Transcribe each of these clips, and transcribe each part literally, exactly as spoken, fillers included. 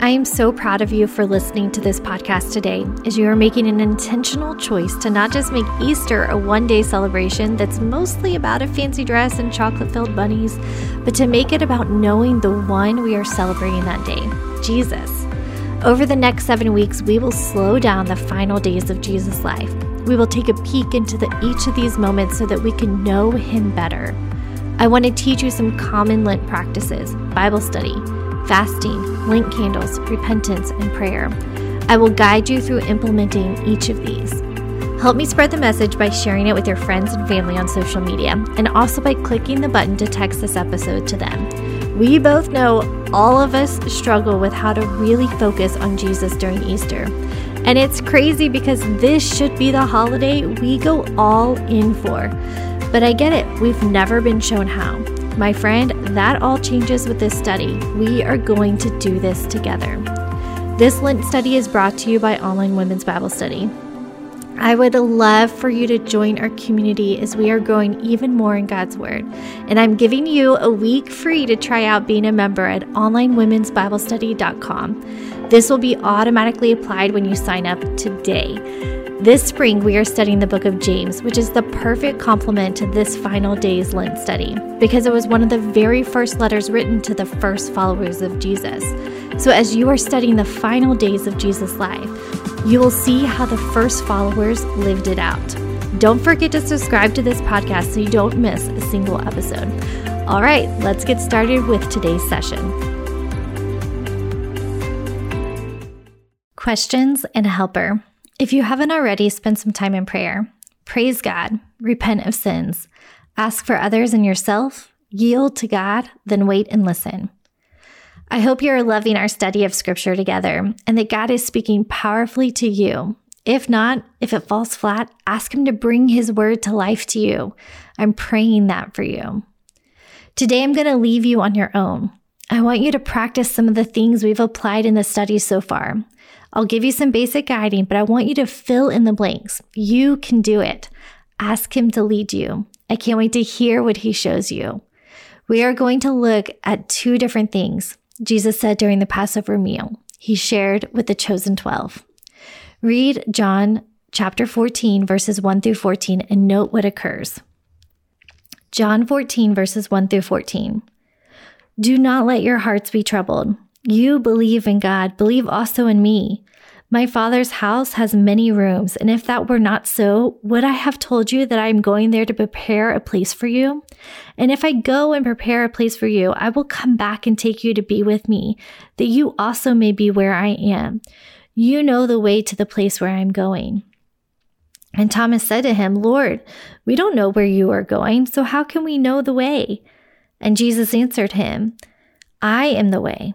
I am so proud of you for listening to this podcast today, as you are making an intentional choice to not just make Easter a one-day celebration that's mostly about a fancy dress and chocolate-filled bunnies, but to make it about knowing the one we are celebrating that day, Jesus. Over the next seven weeks, we will slow down the final days of Jesus' life. We will take a peek into the, each of these moments so that we can know Him better. I want to teach you some common Lent practices, Bible study, fasting, Lent candles, repentance, and prayer. I will guide you through implementing each of these. Help me spread the message by sharing it with your friends and family on social media, and also by clicking the button to text this episode to them. We both know all of us struggle with how to really focus on Jesus during Easter. And it's crazy because this should be the holiday we go all in for. But I get it, we've never been shown how. My friend, that all changes with this study. We are going to do this together. This Lent study is brought to you by Online Women's Bible Study. I would love for you to join our community as we are growing even more in God's Word. And I'm giving you a week free to try out being a member at online women's bible study dot com. This will be automatically applied when you sign up today. This spring, we are studying the book of James, which is the perfect complement to this final day's Lent study, because it was one of the very first letters written to the first followers of Jesus. So as you are studying the final days of Jesus' life, you will see how the first followers lived it out. Don't forget to subscribe to this podcast so you don't miss a single episode. All right, let's get started with today's session. Questions and a helper. If you haven't already, spend some time in prayer. Praise God, repent of sins, ask for others and yourself, yield to God, then wait and listen. I hope you are loving our study of Scripture together and that God is speaking powerfully to you. If not, if it falls flat, ask Him to bring His Word to life to you. I'm praying that for you. Today, I'm going to leave you on your own. I want you to practice some of the things we've applied in the study so far. I'll give you some basic guiding, but I want you to fill in the blanks. You can do it. Ask Him to lead you. I can't wait to hear what He shows you. We are going to look at two different things Jesus said during the Passover meal He shared with the chosen twelve. Read John chapter fourteen, verses one through fourteen, and note what occurs. John fourteen, verses one through fourteen. Do not let your hearts be troubled. You believe in God, believe also in me. My Father's house has many rooms, and if that were not so, would I have told you that I am going there to prepare a place for you? And if I go and prepare a place for you, I will come back and take you to be with me, that you also may be where I am. You know the way to the place where I am going. And Thomas said to him, Lord, we don't know where you are going, so how can we know the way? And Jesus answered him, I am the way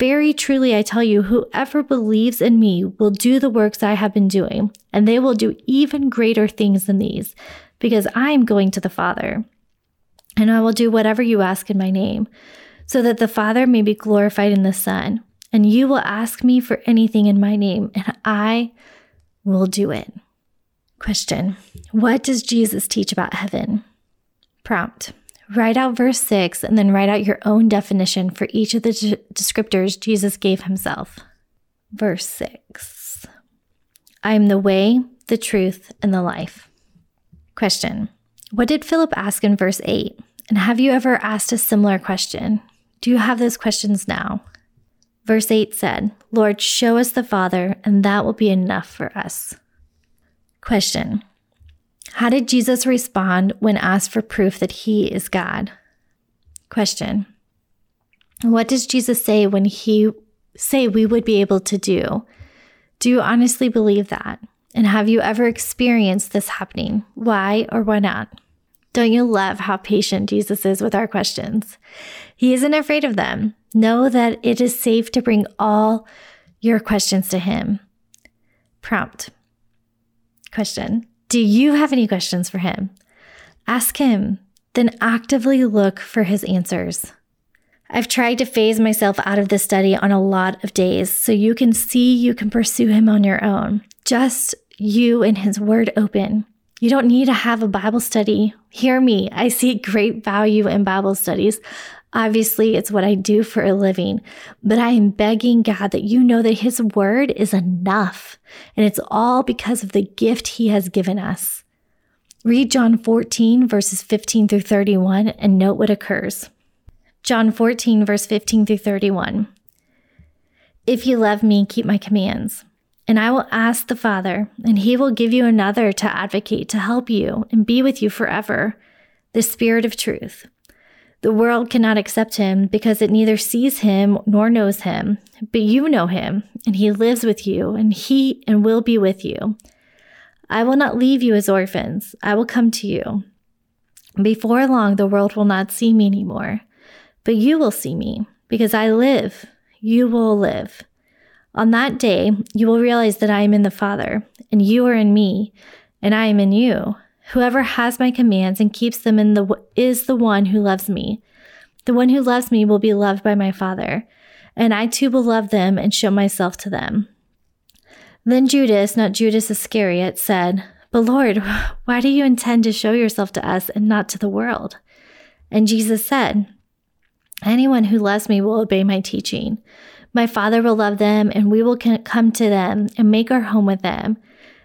Very truly, I tell you, whoever believes in me will do the works I have been doing, and they will do even greater things than these, because I am going to the Father, and I will do whatever you ask in my name, so that the Father may be glorified in the Son. And you will ask me for anything in my name, and I will do it. Question: what does Jesus teach about heaven? Prompt: write out verse six and then write out your own definition for each of the de- descriptors Jesus gave himself. Verse six: I am the way, the truth, and the life. Question: what did Philip ask in verse eight? And have you ever asked a similar question? Do you have those questions now? Verse eight said, Lord, show us the Father, and that will be enough for us. Question: How did Jesus respond when asked for proof that he is God? Question. What does Jesus say when he say we would be able to do? Do you honestly believe that? And have you ever experienced this happening? Why or why not? Don't you love how patient Jesus is with our questions? He isn't afraid of them. Know that it is safe to bring all your questions to him. Prompt. Question. Do you have any questions for him? Ask him, then actively look for his answers. I've tried to phase myself out of this study on a lot of days so you can see you can pursue him on your own. Just you and his word open. You don't need to have a Bible study. Hear me. I see great value in Bible studies. Obviously, it's what I do for a living, but I am begging God that you know that his word is enough, and it's all because of the gift he has given us. Read John fourteen, verses fifteen through thirty-one, and note what occurs. John fourteen, verse fifteen through thirty-one. If you love me, keep my commands. And I will ask the Father, and he will give you another to advocate to help you and be with you forever, the Spirit of truth. The world cannot accept him because it neither sees him nor knows him, but you know him, and he lives with you, and he and will be with you. I will not leave you as orphans. I will come to you. Before long, the world will not see me anymore, but you will see me, because I live. You will live. On that day, you will realize that I am in the Father, and you are in me, and I am in you. Whoever has my commands and keeps them in the is the one who loves me. The one who loves me will be loved by my Father, and I too will love them and show myself to them. Then Judas, not Judas Iscariot, said, But Lord, why do you intend to show yourself to us and not to the world? And Jesus said, Anyone who loves me will obey my teaching. My Father will love them, and we will come to them and make our home with them.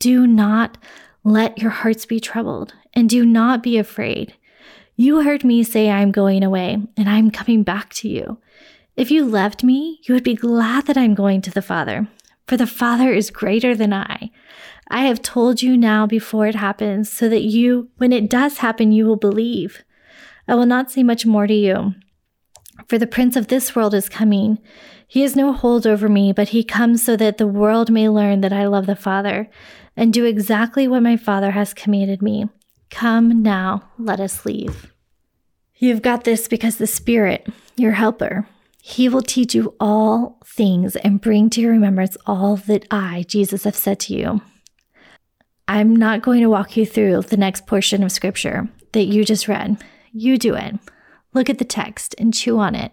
Do not let your hearts be troubled, and do not be afraid. You heard me say I am going away, and I am coming back to you. If you left me, you would be glad that I am going to the Father, for the Father is greater than I. I have told you now before it happens, so that you, when it does happen, you will believe. I will not say much more to you. For the prince of this world is coming. He has no hold over me, but he comes so that the world may learn that I love the Father and do exactly what my Father has commanded me. Come now, let us leave. You've got this because the Spirit, your helper, he will teach you all things and bring to your remembrance all that I, Jesus, have said to you. I'm not going to walk you through the next portion of scripture that you just read. You do it. Look at the text and chew on it.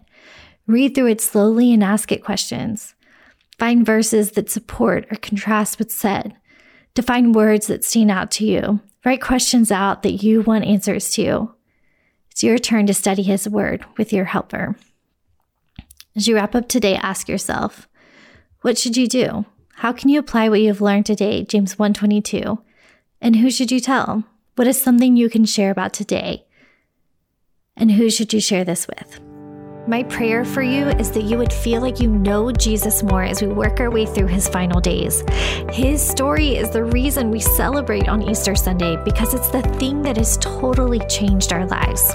Read through it slowly and ask it questions. Find verses that support or contrast what's said. Define words that stand out to you. Write questions out that you want answers to. It's your turn to study his word with your helper. As you wrap up today, ask yourself, what should you do? How can you apply what you've learned today, James one twenty-two? And who should you tell? What is something you can share about today? And who should you share this with? My prayer for you is that you would feel like you know Jesus more as we work our way through his final days. His story is the reason we celebrate on Easter Sunday because it's the thing that has totally changed our lives.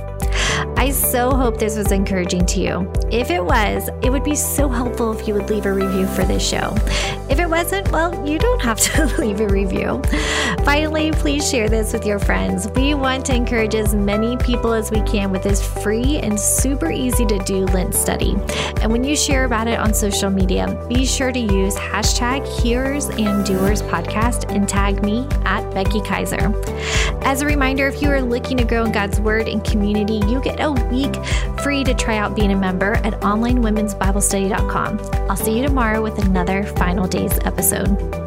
I so hope this was encouraging to you. If it was, it would be so helpful if you would leave a review for this show. If it wasn't, well, you don't have to leave a review. Finally, please share this with your friends. We want to encourage as many people as we can with this free and super easy to do Lent study. And when you share about it on social media, be sure to use hashtag Hearers and Doers Podcast and tag me at Becky Kaiser. As a reminder, if you are looking to grow in God's Word and community, you get a week free to try out being a member at online women's bible study dot com. I'll see you tomorrow with another Final Days episode.